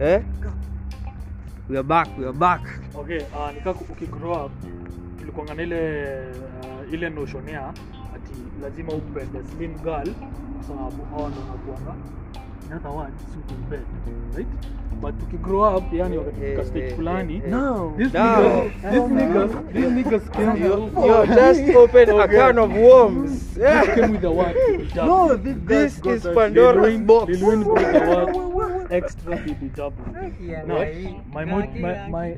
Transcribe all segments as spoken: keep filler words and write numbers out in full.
Eh? We are back, we are back. Okay, uh, nikaka ukigrow up tulikuwa na ile uh, ile notion ya ati lazima upende slim girl kwa sababu hao ndio wanakuanga. Another one suit in bed, right? But to grow up, yani wakati stage fulani. No, this nigga, this nigga, this nigga's came. You just opened a can of worms. Yeah. This came with the word. No, this, this is Pandora's box. They went with the word extra baby double. Now, my my my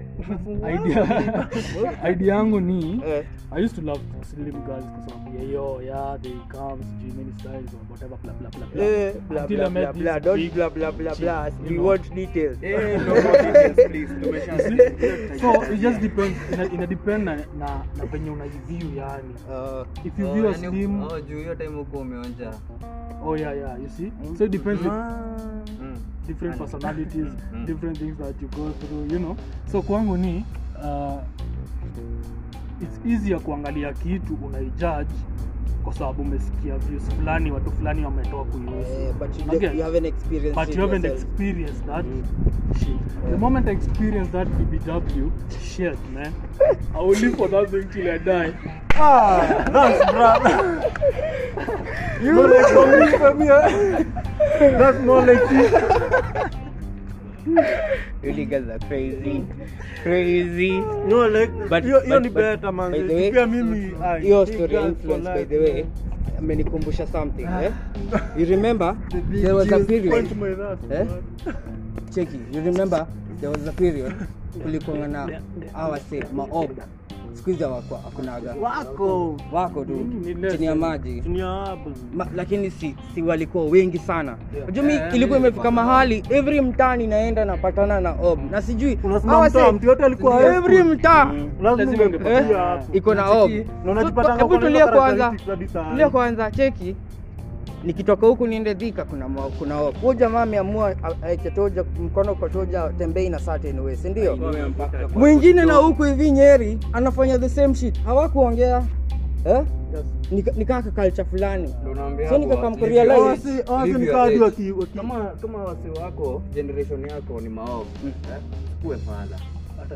idea, idea yangu ni, I used to love slim girls because yeah, yo, yeah, they come, many styles or whatever, blah blah blah blah. Yeah, blah blah blah blah. Don't blah blah blah blah. We want details. Eh, no more details, please. So it just depends. It depends na na na penye una view yani. If you view a slim, oh, juu time uko umeonja. Oh yeah yeah, you see. So it depends. Mm. Different personalities, mm. different things that you go through, you know. So kwangu ni, uh, it's easier kuangalia kitu unaijudge. Kwa sababu umesikia views fulani watu fulani wametoa kuiwezi, but you, you haven't experienced but you haven't yourself. experienced that shit. Yeah. The moment I experienced that B B W shit, man, I will live for that thing till I die. Ah, that's brother. You no like coming from here. That's more like you. You niggas are crazy, crazy. No, like, but you're only better, man. By the way, your story influenced, by the way, amenikumbusha something. Eh? You remember there was a period. Eh? Cheki, you remember there was a period. Kulikuwa na awase maob. Squeeze wako akunaga. Wako, wako tu. Chini ya maji. Chini ya Ma, lakini si si walikuwa wengi sana. Unajua mimi ilikuwa imefika mahali every mtaani naenda napatana na ob. Na sijui hawa mtu yote alikuwa every mtaa. Lazima ungepatia iko na ob. Na unajipata hapo tulia kwanza. Tulia kwanza cheki. Nikitoka huku niende Thika kuna kuna huyo jamaa ameamua aitoja mkono kwa toja tembei na certain way, si ndio? Mwingine na huku hivi Nyeri anafanya the same shit. Hawakuongea. Eh? Nika nika culture fulani. So nikakamkuria live. Si si nikajua kama kama wase wako generation yako ni maovu. Eh? Kuwe fala. Hata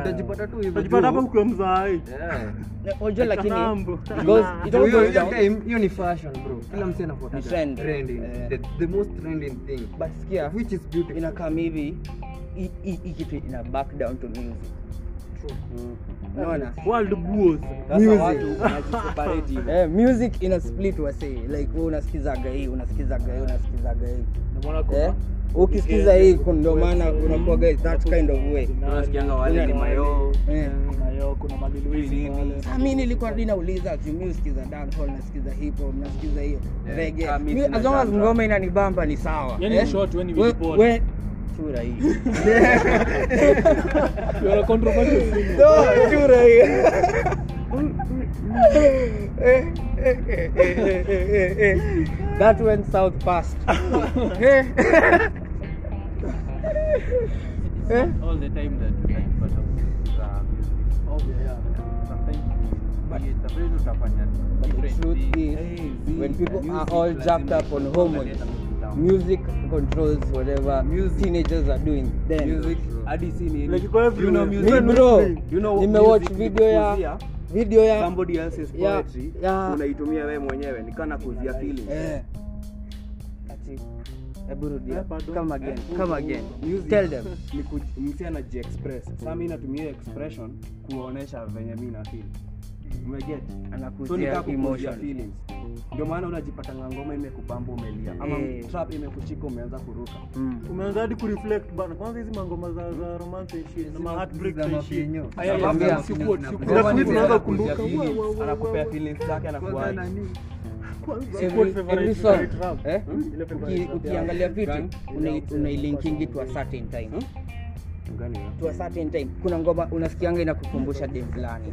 utajipata tu hivi. Utajipata hapo ukiwa mzai. Eh. Oje lakini because hiyo ni fashion bro. Kila mtu anafuata trend. The, the most trending thing. But skia which is beautiful. Ina kama hivi ikipe ina back down to music. True. Unaona? World blues. Music. Eh, music ina split wa say like wewe unasikizaga hii, unasikizaga hii, unasikizaga hii. Unaona kwa ukisikiza hii ndio maana unakuwa guys that kind of way. Unasikianga wale ni mayo. Mayo kuna maliluizi. Mimi nilikuwa ninauliza music za dancehall, nasikiza hip hop, nasikiza hiyo reggae. As long as ngoma inanibamba ni sawa. Yaani short when we report. Chura hii. You're a controversial singer. No, chura hii. That went south fast. All the time that like but oh yeah, sometimes but it's a very different. The truth is when people are all jacked up on hormones, music controls whatever music. Teenagers are doing then. Music hadi sini like you know music bro, you know nimewatch video ya video ya somebody else's poetry unaitumia wewe mwenyewe nikana kuzia feeling eh ati eburudia come again come again music. Tell them mimi ana j express sasa mimi natumia expression kuonesha venye mimi na feel umeget anakuzia emotion feelings ndio maana unajipata ngoma imekubamba umelia ama hey. Trap imekuchika umeanza kuruka mm. Umeanza hadi kureflect bana kwanza hizi ngoma za za romance shit na heartbreak shit ayambia siku tunaanza kukumbuka anakupea feelings zake anakuwa every song eh ukiangalia vitu unailinkingi to a certain time to a certain time kuna ngoma unasikianga inakukumbusha dem fulani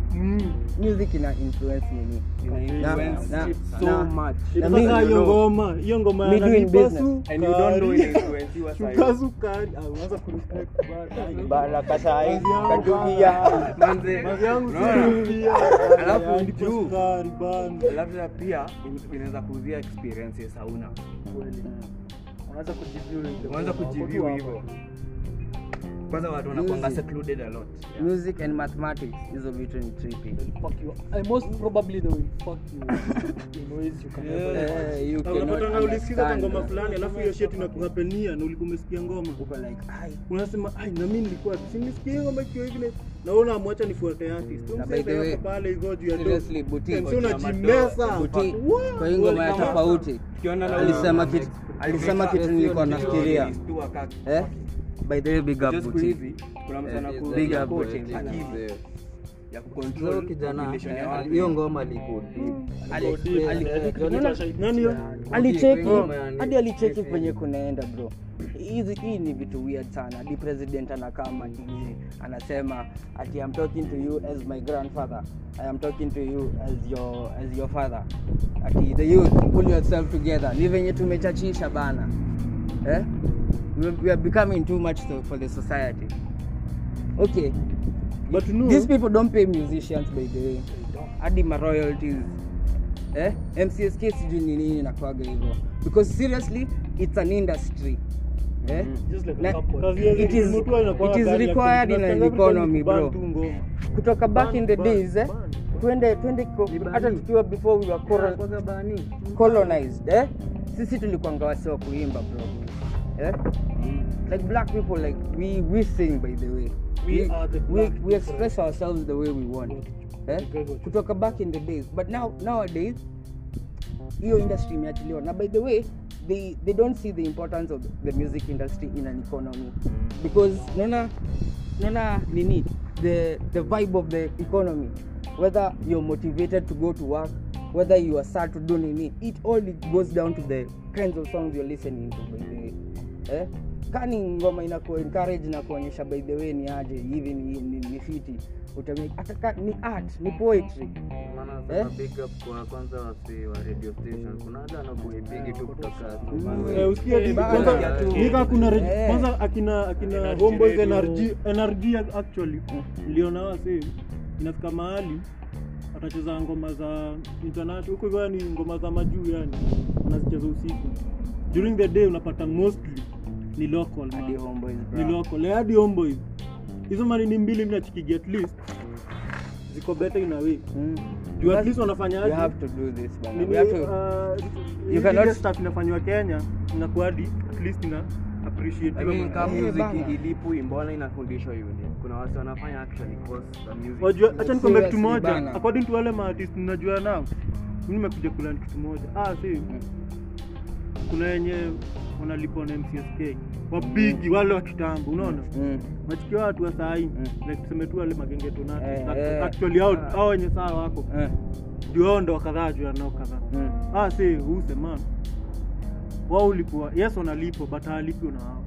Mm. Music ina influence nini, influence na, na, so na, much. Na minga yongoma, yongoma na business, and you don't know it influence you aside. Sukari, unaweza connect bara, bara kasai, kadugia, manze, kadugia. Alafu ni true. Alafu pia inaweza kuzia experiences hauna. Kweli. Unaweza kujivu, unaweza kujivu hivyo. Music. Secluded a lot. Yeah. Music and mathematics is a bit in trippy. Fuck you. I most probably they will fuck you. You know it, you can never. Yeah, you can. Unapotanga ulisikiza ngoma fulani alafu hiyo shit inakuhapenia na ulikuwa umesikia ngoma uko like ai. Unasema ai na mimi nilikuwa simisikia ngoma hiyo hivi naona amwacha nifuate artist. Tumsema pale hiyo juu ya do. Seriously Buti. Unajimesa. Buti. Kwa hiyo ngoma ya tofauti. Ukiona alisema kitu alisema kitu nilikuwa nafikiria. Eh? By the way, big up Buti. Kuna mtu anakuja coaching akili ya kucontrol kijana. Hiyo ngoma alikodi. Alikodi. Nani alicheki? Hadi alicheki kwenye kunaenda bro. Hizi hii ni vitu weird sana. The president anakaa mandizi anasema ati I'm talking to you as my grandfather. I am talking to you as your as your father. Ati the youth pull yourself together. Ni venye tumechachisha bana. Eh? We are becoming too much to, for the society. Okay. But no. These people don't pay musicians, by the way. They don't. Adima royalties. Eh? M C S K sijui nini inakuaga hivyo. Because seriously, it's an industry. Eh? Mm-hmm. Just like Na, it is it is required in an economy, bro. Kutoka back in the days, eh? Twende twende hata tukiwa before we were colonized, eh? Sisi tulikuwa ngawasi wa kuimba, bro. Yeah? Mm. Like black people, like we we sing by the way. We we, are the we, we express ourselves the way we want. Eh? Kutoka back in the days, but now nowadays, hiyo industry imeachiliwa. Na by the way, they they don't see the importance of the music industry in an economy, because nona nona nini the the vibe of the economy. Whether you're motivated to go to work, whether you are sad to do nini, it all goes down to the kinds of songs you're listening to by the way. Eh? Kani ngoma inakuwa encourage na kuonyesha by the way ni aje hivi ni ni, ni fiti utamake hata ni art ni poetry maana eh? Big up kwa kwanza wasi wa radio station kuna hata anakuipingi tu kutoka eh usikie kwanza nika kuna kwanza akina akina homeboys energy energy actually niliona wasi inafika mahali atacheza ngoma za internet huko hivyo ni ngoma za majuu yani anazicheza usiku during the day unapata mostly ni local hadi homeboys bro ni local hadi homeboys hizo mali ni mbili mnachikigia at least ziko better in a way mm. You at least wanafanya you have to do this bana we have to uh, you cannot start inafanywa Kenya inakuwa at least na appreciate I mean kama music ilipo imbona inafundishwa hiyo ndio kuna watu wanafanya actually course the music unajua acha nikombe kitu moja according to wale artists ninajua nao mimi nimekuja kula kitu moja ah see kuna yenye wanalipo na M C S K wapigi wale wa kitambo unaona matukio watu wa saa hii na tuseme tu wale magenge tunao actually hao hao wenye saa wako ndio ndo kadhaa juu nao kadhaa ah see who the man wao ulikuwa yes wanalipo but halipi na hao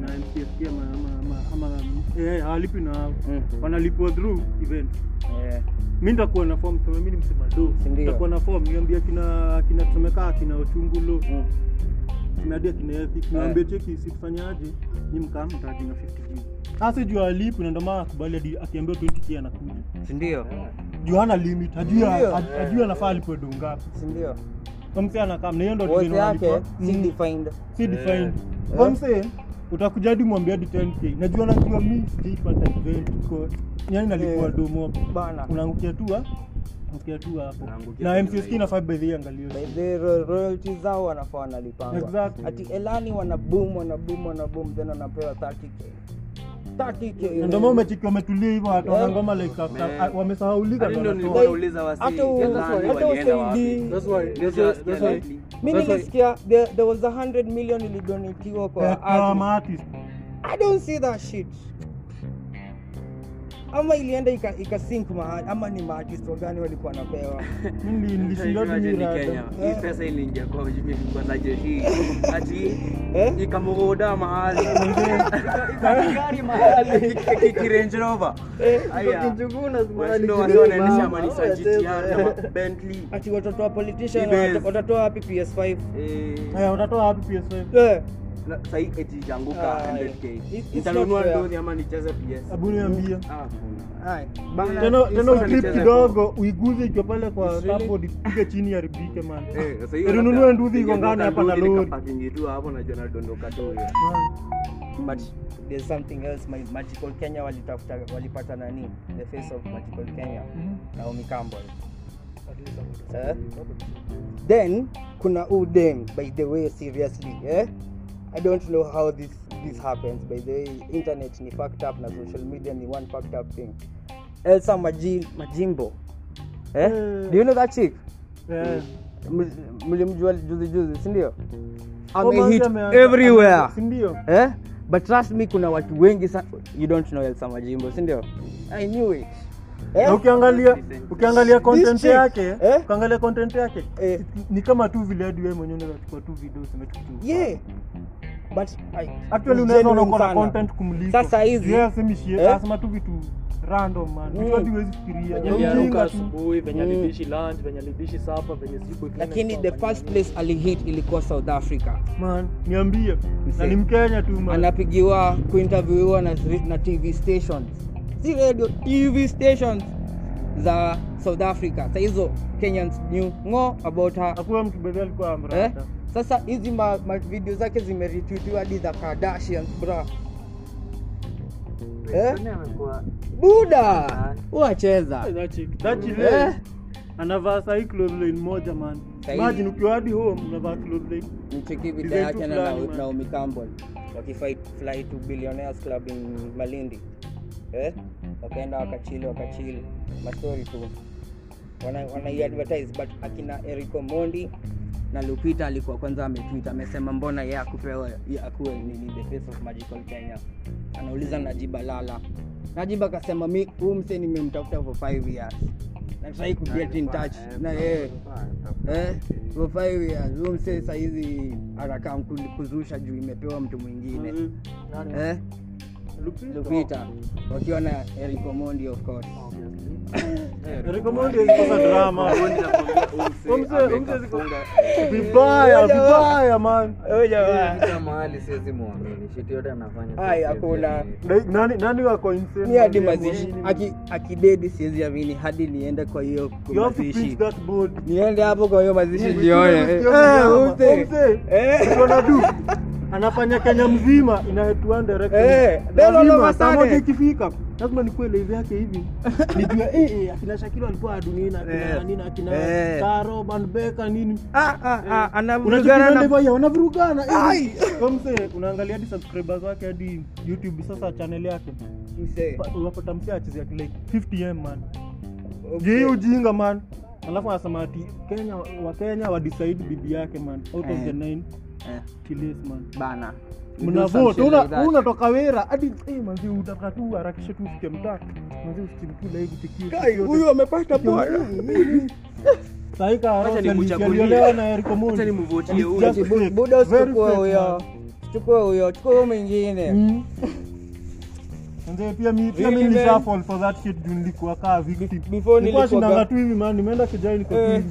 na M C S K ama ama eh halipi na hao wanalipo through event eh mimi nitakuwa na form kama mimi ni msemado nitakuwa na form niambia kina kina tumeka kina utungulo tumeadia kina ethic niambia cheki sifanyaje ni mkamtaji na fifty G hasa juu alipo na ndo maana akubali akiambia twenty K anakuja si ndio juu hana limit ajua ajua anafaa alipo ndo ngapi si ndio mse anakam na hiyo ndo tunaona alipo si defined si defined mse utakuja hadi mwambie ten K najua najua mimi sijipata event kwa yani nalikuwa domo bana unaangukia tu unaangukia tu hapo na M C S K na five by the angalio by the royalties zao wanafaa wanalipangwa exactly. Ati elani wana boom wana boom wana boom then wanapewa thirty K thirty K ndio mama chiki wametulia hivyo hata wana ngoma like wamesahaulika ndio nauliza wasi hata that's why that's why mimi nilisikia there was one hundred million ilidonatiwa kwa artist I don't see that shit ama ilienda ikasink mahali ama ni maartist gani walikuwa napewa. Mimi nilisiona ni Kenya. Hii pesa iliingia kwa Jimmy kwa Nigeria. Ati ikamuroda mahali. Gari mahali Range Rover. Aya. Kijuguna zamani. Ndio wanaoendesha mali za G T R na Bentley. Ati watoto wa politician watatoa wapi P S five? Eh. Watatoa wapi P S five? Na sai eti janguka one hundred k. Nitanunua ndio ama nicheze P S. Sababu niambia. Ah kuna. Hai. Tena tena clip kidogo uiguze hiyo pale kwa tapo dipige chini ya ribike man. Eh sasa hiyo. Ununua nduthi iko ngani hapa na lori. Kapakingitua hapo na Jonathan dondoka toyo. But there's something else. My Magical Kenya walitafuta walipata nani? The face of Magical Kenya. Naomi Campbell. Eh? Then kuna udem by the way seriously, eh? I don't know how this, this happens. By the way, internet ni fucked up na social media ni one fucked up thing. Elsa Majimbo. Eh? Mm. Do you know that chick? Yeah. Mlimjua juzi juzi, si ndio? Ame hit everywhere. Si ndio? Eh? But trust me kuna watu wengi sana you don't know Elsa Majimbo, si ndio? I knew it. Eh? Na ukiangalia ukiangalia content yake, ukiangalia content yake ni kama tu vile hadi wewe mwenyewe unachukua tu videos umetukutua. Yeah. But I actually unaweza unaona content kumliko. Sasa hizi yes mimi nasema tu vitu random man. Vitu hadi huwezi fikiria. Nyaruka asubuhi, venye lidishi lunch, venye lidishi supper, venye siku clean. Lakini the first place ali hit ilikuwa South Africa. Man, niambie. Na ni Mkenya tu man. Anapigiwa kuinterviewiwa na na T V stations. Si radio, T V stations za South Africa. Sasa hizo Kenyans knew more about her. Hakuwa mtu bedel kwa amrata. Sasa hizi ma, ma video zake zimeretweetiwa hadi za Kardashians bra. Eh? Buda. Uacheza. That is it. Anavaa cyclone line moja man. Imagine ukiwa hadi home unavaa cyclone line. Nicheki video yake na Naomi Campbell wakifight fly to billionaires club in Malindi. Eh? Wakaenda wakachili wakachili. Ma story tu. Wana wana advertise but akina Eriko Mondi na Lupita alikuwa kwanza ametweet amesema mbona yeye akupewa akuwe nini the face of Magical Kenya. Anauliza Najiba Lala. Najiba akasema mimi huyu mse nimemtafuta for five years. Na try ku get in touch na yeye. Eh for five years huyu mse sasa hizi haraka kuzusha juu imepewa mtu mwingine. Mm-hmm. Eh Lupita, Lupita. Wakiwa na Eriko Mondi of course. Recommend hizo za drama woni na pombe umse vibaya vibaya man wewe jamaa kama mahali siwezi muamini shit yote anafanya hai hakuna nani nani wako insane ni hadi mazishi akidedi siwezi amini hadi niende kwa hiyo mazishi niende hapo kwa hiyo mazishi jione eh umse eh kuna du anafanya Kenya mzima inahetuana direct eh ndio kama ikifika lazima nikueleze yake hivi nijua eh eh akina Shakira alikuwa adunia na akina nini akina Karo Banbeka nini ah ah anavurugana na ndio anavurugana kumse unaangalia hadi subscribers wake hadi YouTube sasa channel yake kumse unapata msia achezea like fifty million man yeye ujinga man alafu anasema ati Kenya wa Kenya wa decide bibi yake man out of the nine kilis man bana mnavoto una unatoka wera hadi eh manzi utaka tu harakisha tu fike mtaka manzi usimtule hivi tikio kai huyu amepata bora saika hapo ni kuchagulia na Eriko Mondi acha nimvotie huyu boda usichukue huyo chukua huyo chukua huyo mwingine ndio pia mimi pia mimi ni fall for that kid nilikuwa kaa victim before nilikuwa tu hivi man nimeenda kijani niko hivi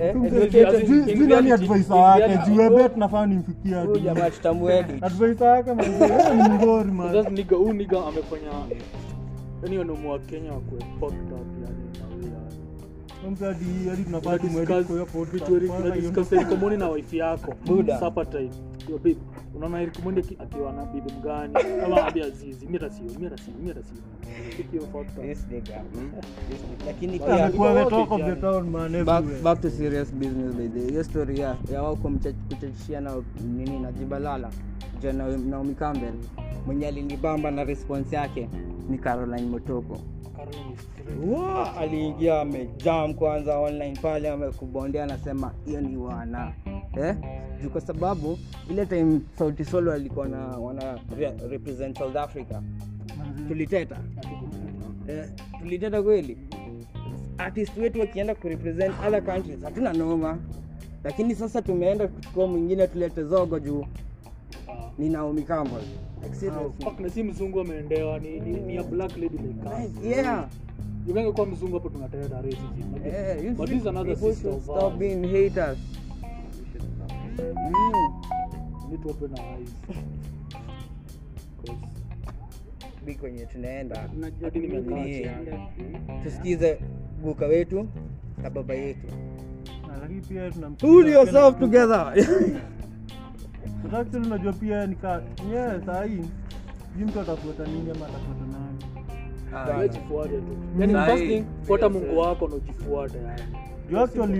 eh ndio nani advice yake jiwebe tunafaa nimfikia tu jamaa tutamwedit advice yake ni ngori man just niga uniga amefanya yani wanaomoa Kenya wako fucked up yani mzee hadi tunafaa tumwedit kwa hiyo podcast tuwe tunadiscuss Eriko Mondi na wife yako supper time Yo babe, unaona heri kumwende akiwa na bibi mgani? Kama abia zizi, mira sio, mira sio, mira sio. Sikio photo. This nigga. This nigga. Lakini pia kwa talk of the town man. Back back to serious business lady. Your story ya ya wako mchachishia na nini na Jibalala. Jana Naomi Campbell. Mwenye alinibamba na response yake ni Caroline Motoko. Wow, aliingia amejam kwanza online pale amekubondea anasema hiyo ni wana. Eh? Kwa sababu ile time Sauti Sol walikuwa na wana re- represent South Africa. Tuliteta. Eh, tuliteta kweli. Artists wetu wakienda ku represent other countries, hatuna noma. Lakini sasa tumeenda kuchukua mwingine tulete zogo juu. Ni Naomi Campbell. Fuck, na si mzungu ameendewa ni ni ya black lady like. Yeah. Yuko kwa mzungu hapo tunateta racism. But is another system. Stop being haters. Mm. Need to open our eyes. Because big when tunaenda tusikize guka wetu na baba yetu. Na lakini pia tunamtaka pull yourself together. Sasa tunajua pia nika yes sahi mtu atafuata nini ama atafuata nani. Ah, wewe jifuate tu. Yaani first thing fuata Mungu wako na ujifuate yani. You actually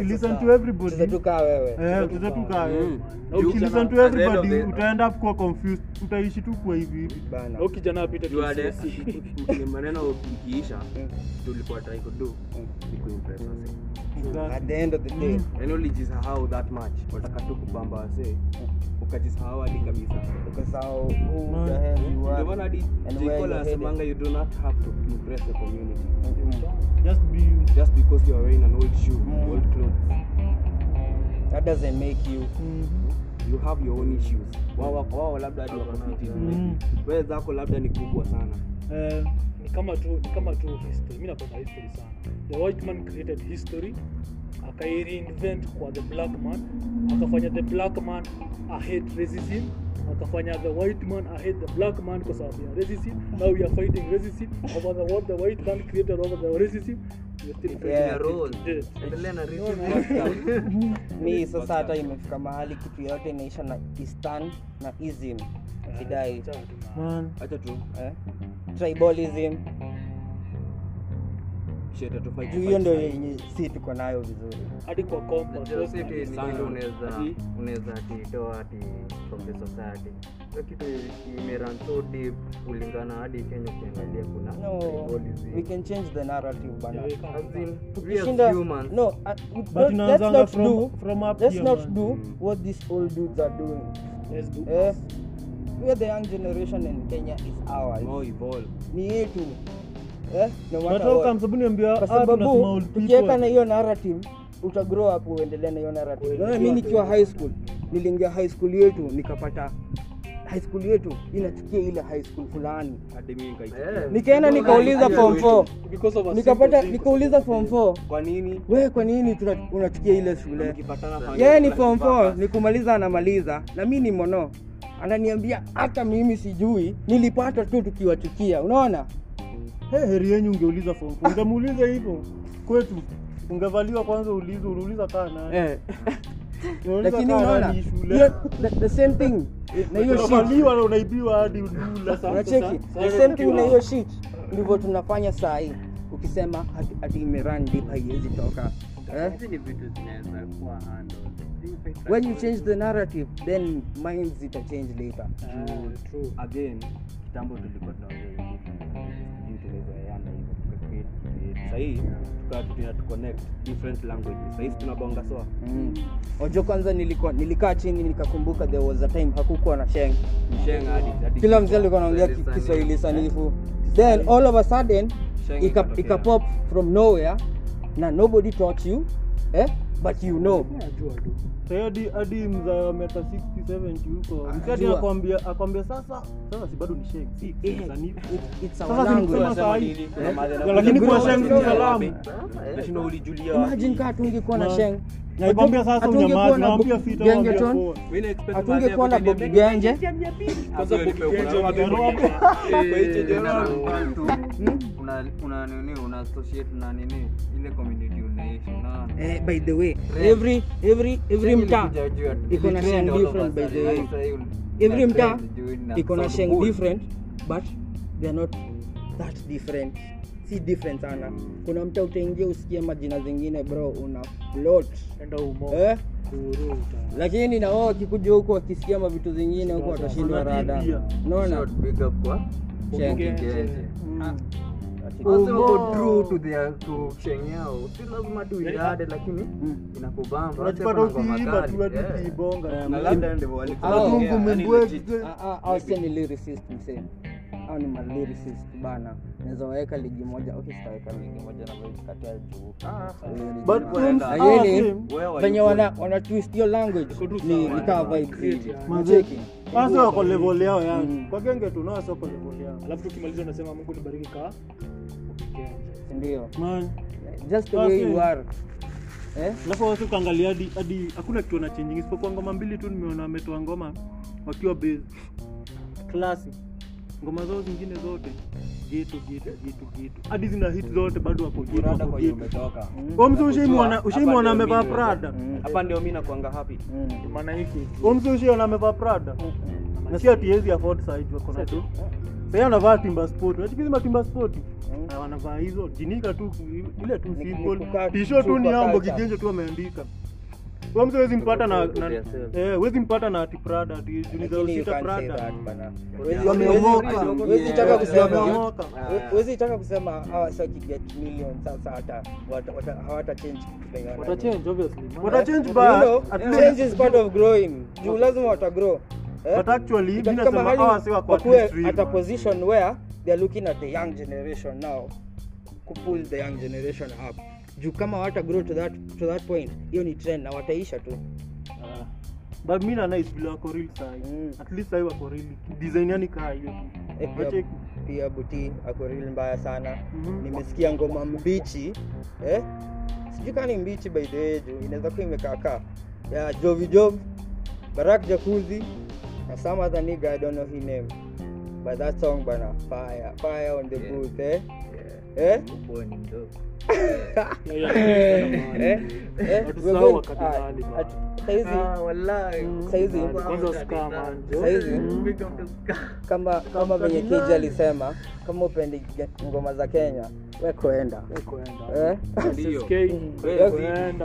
you listen to everybody utatuka wewe eh utatuka wewe you listen to everybody utaenda up kwa confused utaishi tu kwa hivi hivi bana au kijana apite kwa maneno ukiisha tulikuwa try to do iko impress us at the end of the day knowledge is how that much wataka tu kubamba wase ukajisahau hadi kabisa ukasahau the one hadi Nicola Semanga you do not have to impress the community just be just because you are wearing an old shoe old clothes that doesn't make you you have your own issues wao wao labda hadi wakafikiria wewe zako labda ni kubwa sana eh ni kama tu kama tu history mimi napenda history sana the white man created history akaireinvent kwa the black man akafanya the black man a hate racism akafanya the white man a hate the black man kwa sababu ya racism now we are fighting racism over the what the white man created over the racism you still play a role endelea na racism mimi sasa hata imefika mahali kitu yote inaisha na eastern na ism kidai man acha tu eh tribalism sheta tu fight hiyo ndio yenye si tuko nayo vizuri hadi kwa compo society ndio unaweza unaweza kuitoa ati from the society hiyo kitu imeran so deep kulingana hadi Kenya ukiangalia kuna tribalism we can change the narrative bana as humans no let's not do from up let's not do what these old dudes are doing let's do eh we are the young generation in Kenya is ours no evolve ni yetu eh no matter what kama sababu niambia ah sababu ukiweka na hiyo narrative uta grow up uendelee na hiyo narrative unaona mimi nikiwa high school niliingia high school yetu nikapata high school yetu inachukia ile high school fulani hadi mimi nikaichukia nikaenda nikauliza form four nikapata nikauliza form four kwa nini wewe kwa nini unachukia ile shule yeye ni form four nikumaliza anamaliza na mimi ni mono ananiambia hata mimi sijui nilipata tu tukiwachukia unaona eh heri yenyu ungeuliza form four ungemuuliza hivyo kwetu ungevaliwa kwanza ulizo uliuliza kana eh lakini unaona the same thing na hiyo shit unaliwa na unaibiwa hadi udula sana the same thing na hiyo shit ndivyo tunafanya saa hii ukisema ati imeran deep haiwezi toka eh hizi ni vitu zinaweza kuwa handle when you change the narrative then minds it change later true true again kitambo tulikuwa tunaongea sahi tukatuna to connect different languages sahi tunabonga sawa mm. Ojo kwanza nilikuwa nilikaa chini nikakumbuka there was a time hakukuwa na Sheng Sheng hadi kila mzee alikuwa anaongea Kiswahili sanifu then all of a sudden it pop from nowhere na nobody taught you eh but you know hadi hadi mzee ameta sixty seventy huko mkadi anakuambia akwambia sasa sasa si bado ni Sheng si sanifu it's our language lakini kwa Sheng ni salamu ndio ulijulia imagine kama tungekuwa na Sheng nakwambia sasa unyamaza naambia fita wangu mimi na expect baada ya kuona bogi ganje kwa sababu una una nini una associate na nini ile community unaishi na eh by the way every every every mtaa iko na Sheng different by the way. Every mtaa iko na Sheng different, but they are not that different. Si different sana. Kuna mtaa utaingia usikie majina zingine bro, una lot enda umo. Eh? Lakini na wao kikuja huko akisikia ma vitu zingine huko atashindwa rada. Unaona? Big up kwa Sheng. Also go true to their to Sheng yao. Si lazima tu idade lakini inakubamba. Unapata usiiba tu watu kibonga. Na labda ndio walikuwa mgwetu. Ah ah, Sheng ile resist mseme. Au ni malyricist bana, naweza weka ligi moja au sitaweka ligi moja na mimi katia juu. Ah, but yeye wenye wana wana twist your language ni ikawa vibe mziki. Kwanza wako level yao yani. Kwa genge tunao soko level yao. Alafu tukimaliza unasema Mungu nibariki ka. Ndio. Man, just the way you are. Eh? Alafu watu kaangalia hadi hadi hakuna kitu na changing isipokuwa ngoma mbili tu nimeona ametoa ngoma wakiwa base classic. Ngoma zao zingine zote geto geto geto geto hadi zina hit zote bado hapo geto hapo kwa hiyo umetoka kwa mzee ushaimwona ushaimwona amevaa Prada hapa ndio mimi nakuanga happy maana hiki kwa mzee ushaimwona amevaa Prada na sio tiezi afford side wako na tu sasa anavaa Timber Sport unachikizima Timber Sport wanavaa hizo jinika tu ile tu simple tisho tu ni ambo kigenje tu ameandika kwa mtu wezi mpata na eh wezi mpata na Prada tunizalisita Prada wameomoka wezi taka kusema wezi taka kusema hawa sio get million sasa hata hawata change wata change obviously wata change but change is part of growing you lazima wata grow but actually bila kama hawa sio kwa history at a position where they are looking at the young generation now to pull the young generation up juu kama hawata grow to that to that point hiyo ni trend na wataisha tu ah. But mimi na nice bila kwa real side mm. At least I wako real design yani kaa hiyo tu pia buti ako real mbaya sana mm-hmm. Nimesikia ngoma mbichi eh sijui kani mbichi by the way inaweza kuwa imekaa ya Jovi Job Barak Jacuzzi na some other nigga I don't know his name but that song bana fire fire on the yeah. Booth eh yeah. Eh boni mdogo eh eh sawa kadhalika saizi wallahi saizi kwanza scam saizi kama kama venye Kija alisema kama upendi ngoma za Kenya wewe koenda wewe koenda eh ndio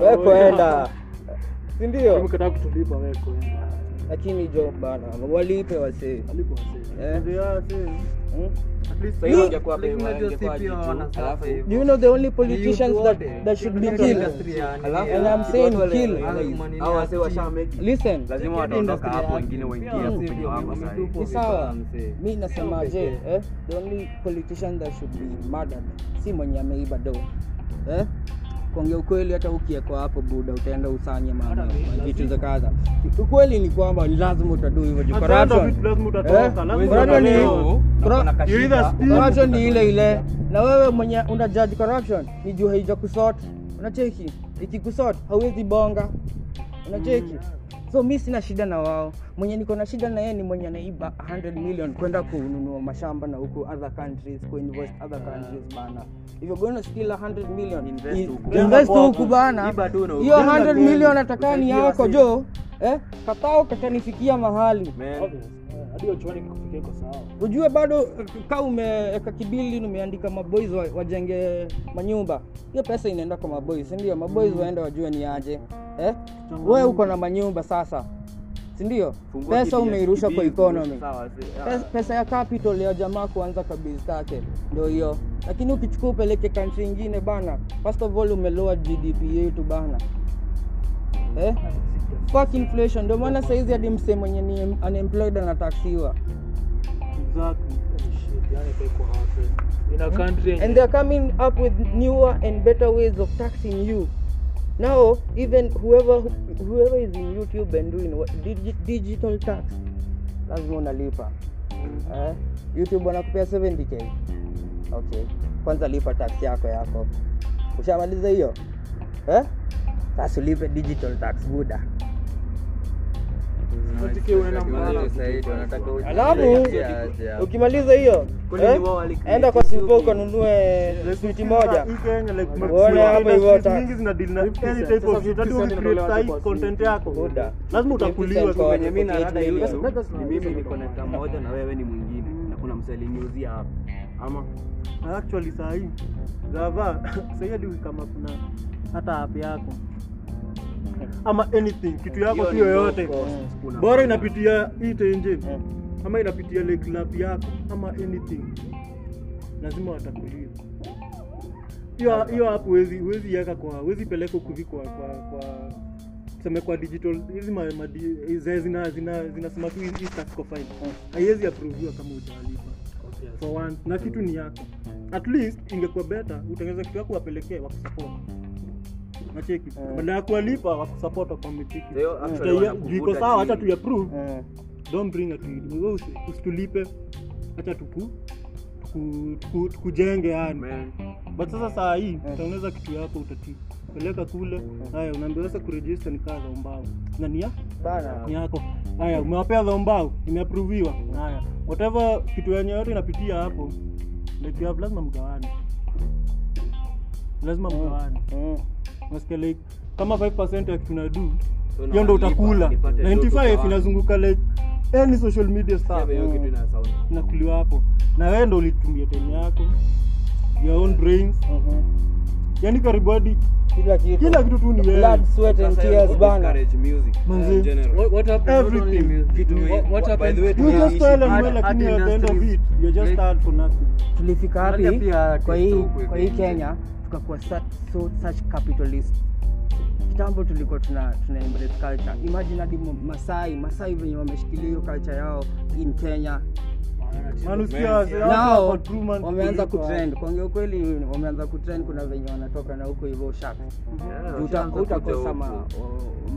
wewe koenda si ndio nimekataa kutulipa wewe koenda lakini jo bana walipe wase walipe wase ndio sasa at least I want to go away with you know the only politicians that that should be killed and I'm saying kill hawa sasa washameki listen lazima wataondoka hapo wengine waingia sio hapo sasa sawa mimi nasema je eh the only politician that should be murdered si mwenye ameiba do eh kuongea ukweli hata ukiwekwa hapo buda utaenda usanye maana vitu za kadha ukweli ni kwamba ni lazima utadu hivyo corruption vitu lazima utatoka lazima ni ile ile na wewe mwenye una judge corruption ni juu haija kusort unacheki ikikusort hauwezi bonga unacheki so mimi sina shida na wao mwenye niko na shida na yeye ni mwenye anaiba one hundred million kwenda kununua mashamba na huko other countries ku invest other countries bana if you going to steal one hundred million invest huko invest huko bana hiyo one hundred million atakani yako jo eh katao katanifikia mahali hadi uchoni kufikia iko sawa unjue bado kama umeweka kibili umeandika maboys wajenge manyumba hiyo pesa inaenda kwa maboys ndio maboys waenda wajue ni aje eh wewe uko na manyumba sasa si ndio pesa umeirusha kwa economy pesa ya capital ya jamaa kuanza kabisa yake ndio hiyo lakini ukichukua upeleke country nyingine bana first of all umelower G D P yetu bana eh fuck inflation ndio maana saizi hadi msemo mwenye ni unemployed anataksiwa exactly shit yani iko hapo in a country and they are coming up with newer and better ways of taxing you. Now even whoever whoever is in YouTube and doing what, digi, digital tax lazima unalipa. Eh YouTube wanakupea seventy k. Okay. Kwanza lipa tax yako yako. Ushamaliza hiyo? Eh? Sasa ulipe digital tax buda. Alafu ukimaliza hiyo enda kwa soko ukanunue switi moja. Uone hapo hiyo mingi zina deal na any type of vitu tu create content yako. Lazima utakuliwa kwa wenye mimi na rada hiyo. Mimi niko na kama moja na wewe ni mwingine na kuna msali news hapa. Ama actually saa hii zava sasa hadi kama kuna hata app yako. Ama anything kitu yako tu yoyote bora inapitia ite engine ama inapitia leg lap yako ama anything lazima watakuliwa hiyo hiyo hapo wezi wezi yaka kwa wezi peleko kuvikwa kwa kwa tuseme kwa digital hizi ma zina zina zinasema tu hizi tax fine haiwezi approve kama utalipa for one na kitu ni yako at least ingekuwa better utengeza kitu yako wapelekee wakusupport na cheki badala kulipa wa support kwa mitiki because sawa hata tu approve don't bring it wewe usitulipe hata tuku kujenge yani but sasa saa hii utaongeza kitu hapo utati peleka kule haya unaambiwa sasa kuregister ni kaza mbao na ni bana ni yako haya umewapea mbao imeapproviwa haya whatever kitu yenyewe inapitia hapo ndio lazima mgawane lazima mgawane maske like kama five percent ya tunadu hiyo ndo utakula ninety-five inazunguka like any social media stuff hiyo kitu ina sound inakuliwa hapo na wewe ndo ulitumia time yako your own brains mhm yani karibu hadi kila kitu kila kitu tu ni blood sweat and tears bana in general what happened everything what happened by the way you just tell me lakini at the end of it you just start for nothing tulifika hapi kwa hii kwa hii Kenya tukakuwa such, so such capitalist kitambo tulikuwa tuna tuna embrace culture imagine hadi Maasai Maasai wenyewe wameshikilia hiyo culture yao in Kenya manusia nao wameanza kutrend kwa kweli wameanza kutrend kuna wenyewe wanatoka na huko hivyo shaka utakuta kwa sama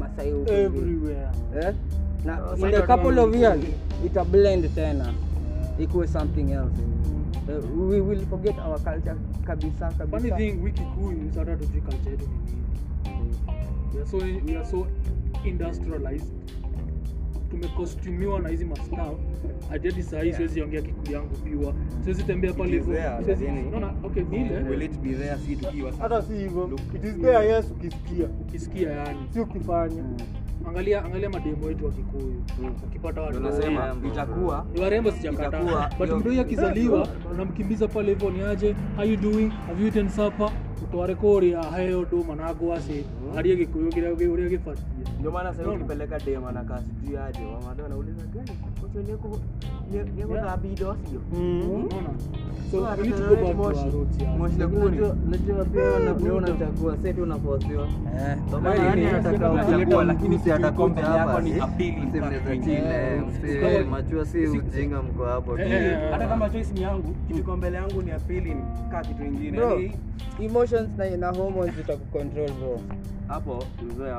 Maasai huko everywhere eh na in a couple of years ita blend tena ikuwe something else. Uh, we will forget our culture kabisa kabisa. Funny thing wiki kuu in South Africa culture yetu ni we are so we are so industrialized tumekostumiwa na hizi mastao hadi saa hii siwezi ongea Kikuyu yangu biwa siwezi tembea pale hivyo no na okay vile will it be there si tukiwa hata si hivyo it is there yes ukisikia ukisikia yani sio kufanya angalia angalia mademo yetu wa Kikuyu ukipata watu wanasema itakuwa ni warembo sijakataa but mtu yeye kizaliwa unamkimbiza pale hivyo ni aje how you doing have you eaten supper utoarekori hayo do manago ase hadi Kikuyu kile kile kifuatia ndio maana sasa ukipeleka demo na kasi tu aje wamada nauliza gani kwa nini yako yako tabido sio unaona so you need to go back to Moshi lazima pia na kuona chakua seti unapoziwa eh ndio maana nataka chakua lakini si atakombe hapa ni apili mseme machua si ujinga mko hapo tu hata kama choice ni yangu kitu mbele yangu ni apili kaa kitu kingine emotions na na hormones zitakucontrol bro hapo uzoea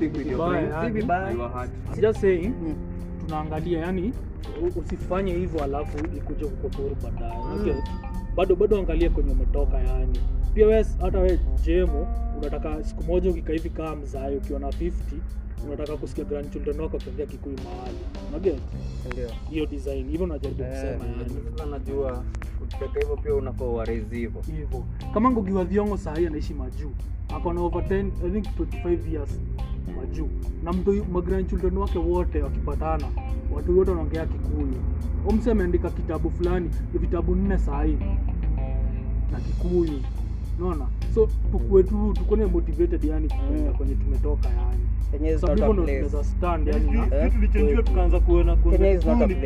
bibi bye just saying tunaangalia yani usifanye hivyo alafu ikuje kukotoru baadaye okay bado bado angalia kwenye umetoka yani pia wewe hata wewe jemo unataka siku moja ukikaa hivi kama mzae ukiona fifty unataka kusikia grandchildren wako wakiongea Kikuyu mahali unajua ndio hiyo design hivyo unajaribu kusema yani najua ukitaka hivyo pia unakuwa warezi hivyo hivyo kama Ngugi wa Thiong'o saa hii anaishi Majuu ako na over ten I think twenty-five years Majuu na mtu ma grandchildren wake wote wakipatana watu wote wanaongea Kikuyu umse ameandika kitabu fulani vitabu nne saa hii na Kikuyu unaona so tukue tu tukone motivated yani kwenda kwenye tumetoka yani Kenya is not a place as a stand yani tulichenjua tukaanza kuona kuona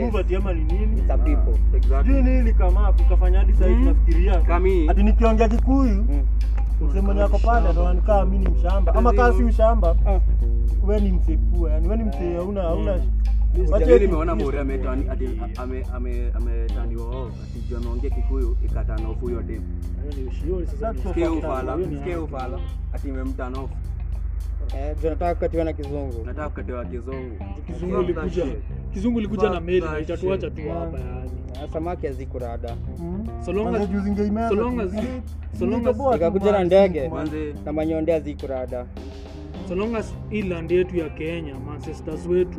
kuva tiama ni nini it's a people exactly nini ile kama hapo kafanya hadi sasa tunafikiria hadi nikiongea Kikuyu msemo yako pale ndo anakaa mimi ni mshamba ama kasi mshamba wewe ni msepua yani wewe ni msee una una Mimi nimeona Mori ametani ame ame ametani wao asijua ameongea Kikuyu ikatana ofu hiyo demo. Ni sio sasa sikio pala sikio pala atimemtana ofu. Eh tunataka katiwa na kizungu. Nataka katiwa kizungu. Kizungu likuja. Kizungu likuja na meli na itatuacha tu hapa yani. Samaki azikurada. So long as so long as so long as ikakuja na ndege na manyonde azikurada. so long as hii land yetu ya Kenya, ancestors wetu,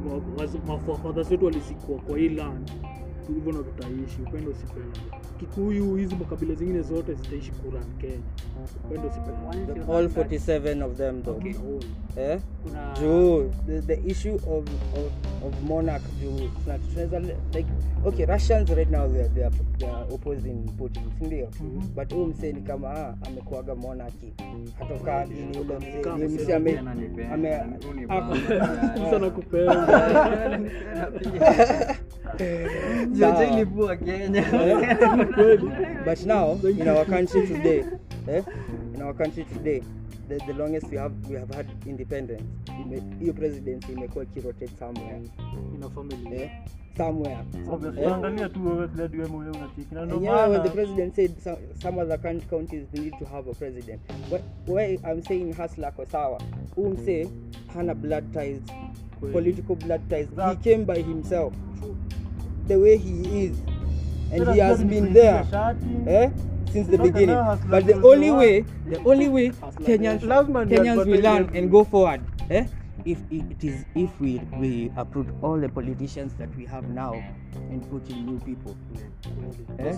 mafathers wetu walizikuwa kwa hii land, tulivyo na tutaishi, upendo sipenda. Kikuyu, hizi makabila zingine zote zitaishi kuran Kenya, upendo sipenda. All forty-seven of them though. Okay. Eh? Kuna... Juu, the, the issue of, of, of monarch, juu, like, okay, Russians right now, they are, they are, they are opposing Putin, sindiyo? Mm-hmm. But huyu msee ni kama, ah, amekuaga monarchy. Hatoka, ni ule msee, ni msee ame... Ame... Msa nakupenda. Jojo ilipua Kenya. But now, in our country today, eh? In our country today, The, the longest we have we have had independence. Your presidency may call it rotate somewhere in a family. Eh? Somewhere. Obviously, angalia tu wewe kile duwe moyo unatikina no maana. Yeah, when the president said some, some other counties they need to have a president. But why I'm saying Hasla Kosawa, whom say hana blood ties, political blood ties. That. He came by himself. The way he is, and he has been there. Eh? Since the beginning, but the only way, the only way Kenyans, Kenyans will learn and go forward, eh? If it is if we we approve all the politicians that we have now and put in new people, eh?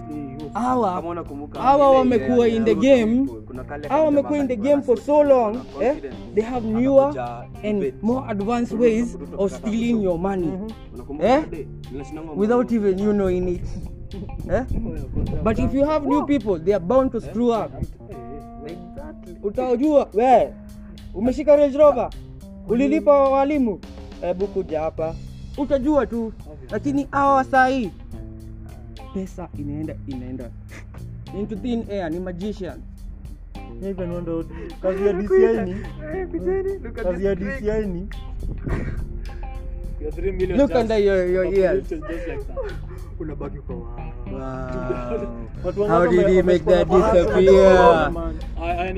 Our our wamekuwa in the game, our wamekuwa in the game for so long, eh? They have newer and more advanced ways of stealing your money, eh? Without even you knowing it. Eh? But if you have new people, they are bound to screw up. Utaujua wewe umeshika Range Rover ulilipa walimu hebu kuja hapa utajua tu, lakini hawa sahi pesa inaenda inaenda into thin air, ni magician. Even wonder kazi ya D C I ni kazi ya D C I ni look under your your ears. Unabaki kwa wow. How did he make that disappear?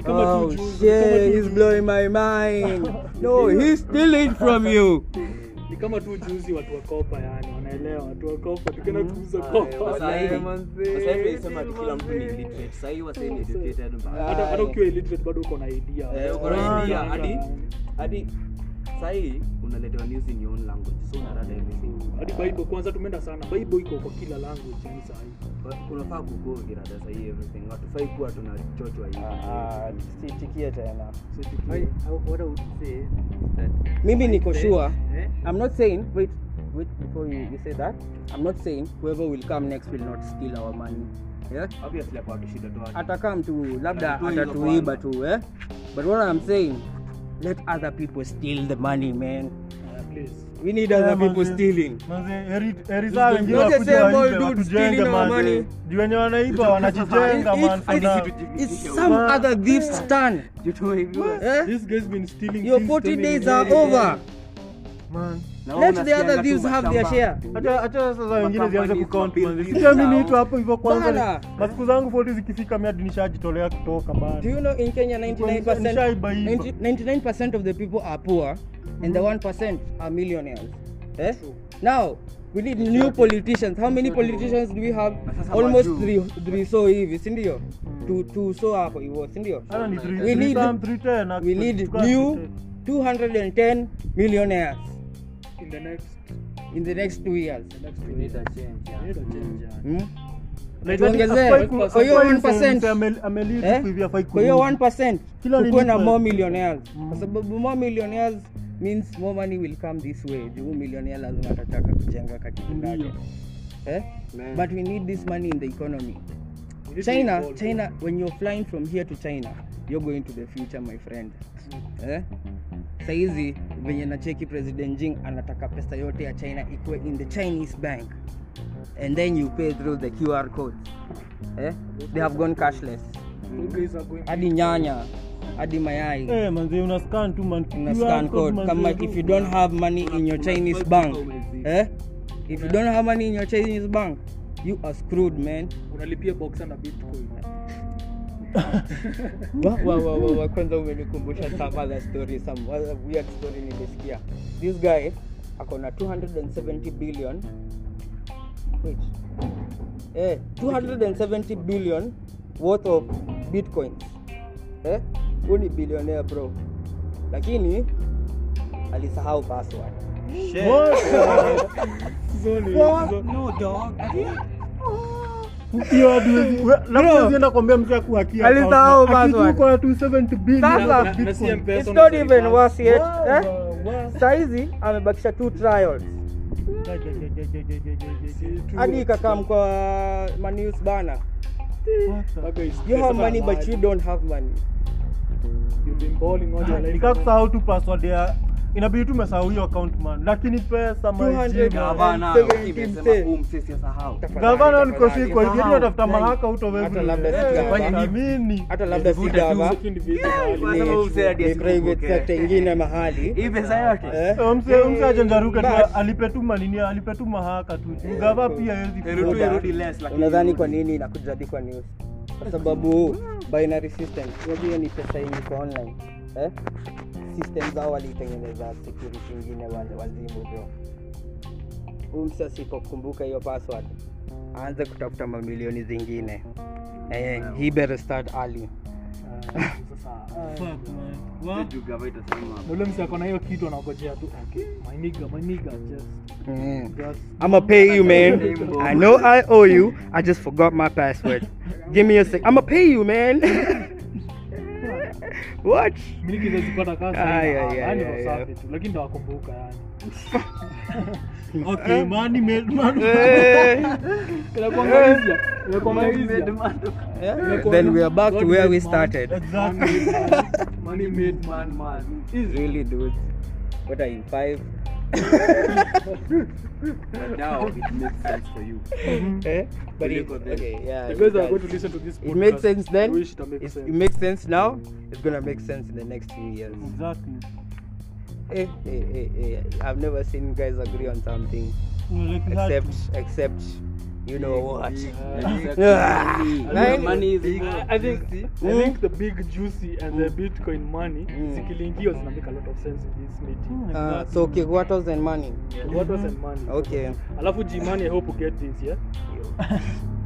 Oh shit, he's blowing my mind. No, he's stealing from you. Ni kama tu juzi watu wakopa yani wanaelewa watu wakopa tukienda kuuza kopa sasa hivi sasa hivi inasema kila mtu ni illiterate sasa hivi wasema ni educated bado hata ukiwa illiterate bado uko na idea eh uko na idea hadi hadi sasa hivi unaletewa news in your own language so na rada everything hadi Bible kwanza tumeenda sana Bible iko kwa kila language hii sasa hivi tunafaa kugo kila sasa hivi everything hatufai kuwa tunachochwa hivi ah sitikia tena sitikia what I would say that mimi niko sure I'm not saying wait wait before you, you say that I'm not saying whoever will come next will not steal our money. Yeah, obviously kwa tushida tu atakam tu labda atatuiba tu eh but what I'm saying let other people steal the money, man. Yeah, please. We need yeah, other man, people man, stealing. It's some other thief's turn. This guy's been stealing. Your forty days are over. Man. Let the other thieves have their share. Hata hata sasa wengine zianze kucount kwanza. Sita mimi tu hapo hivyo kwanza. Masiku zangu forty zikifika mimi nishajitolea kutoka bana. Do you know in Kenya ninety-nine percent ninety-nine percent of the people are poor and the one percent are millionaires. Eh? Now, we need new politicians. How many politicians do we have? Almost three three so hivi, si ndio? To to so hapo hivyo, si ndio? We need we need new two hundred ten millionaires. In the next, in the next two years, we need a change. Yeah. We need a change. Hmm. Like that. For your one percent, for your one percent, we want more millionaires. Because more millionaires means more money will come this way. The millionaire lazima atataka kujenga katika. Eh? But we need this money in the economy. China, China. When you're flying from here to China, you're going to the future, my friend. Eh? Saizi venye na cheki President Jing anataka pesa yote ya China ikuwe in the Chinese bank and then you pay through the Q R code. Eh? They have gone cashless. Hadi nyanya, hadi mayai. Eh manzi una scan tu man. Una scan code. Kama if you don't have money in your Chinese bank, eh? If you don't have money in your Chinese bank, you are screwed, man. Unalipia box na Bitcoin. Wow, wow, wow, wow. Kwanza umenikumbusha some other story, some other weird story nilisikia. This guy akona two hundred seventy billion. Wait. Eh, two hundred seventy billion worth of bitcoins. Eh? Uni billionaire bro. Lakini alisahau password. Shit. What? Zoli. What? No dog. Ukiwa unaenda kuambia mtu akuhakia. Alisahau password. Uko na two hundred seventy billion. It's not even worse yet. Eh? Saizi amebakisha two trials. Ani kakam kwa Manius bana. Okay, you have money but you don't have money. You've been balling all your life. Nikasahau tu password ya. Inabidi tumesahau hiyo account man. Lakini pesa maji. Gavana imesema boom sisi sahau. Gavana nikosi kwa hiyo tunatafuta mahaka utoweza. Hata labda sijafanya mimi. Hata labda sigava. Bwana mzee adia private sector nyingine mahali. Hii pesa yake. Mzee mzee ajanjaruka tu alipe tu manini alipe tu mahaka tu. Gava pia hizi. Rudi less lakini. Unadhani kwa nini inakuja hadi kwa news? Kwa sababu binary system. Unajua ni pesa hii iko online. Eh? Systems zao walitengeneza security nyingine wale wazimu bro. Umsa sipokumbuka hiyo password. Aanze kutafuta mamilioni zingine. Eh, he better start early. Sasa what you gave it asema. Ule msi akona hiyo kitu anangojea tu. My nigga, my nigga just. Just I'm gonna pay you man. I know I owe you. I just forgot my password. Give me a sec. I'm gonna pay you man. What? Mimi nilizipata kazi. Yaani usafi tu. Lakini ndo akumbuka yani. Okay, money made man. Kuna kuangalia. Kuna kuangalia. Then we are back God to where we started. Man. Exactly. Money made man man. Is really dude. What are you five? But now it makes sense for you. Mm-hmm. Eh? But it, okay, yeah. Because I go to listen to this podcast. It made sense then. It, sense. It makes sense now. It's gonna make sense in the next few years. Exactly. Eh, eh, eh, eh. I've never seen guys agree on something, well, exactly. except, except, you know what? Yeah. Exactly. Money is big. I think, I think the big juicy and the Bitcoin money, zikilingiwa zina make a lot of sense in this meeting. Uh, so okay, what was and money? Yeah. What was and money? Okay. Alafu G money, I hope you get this, yeah.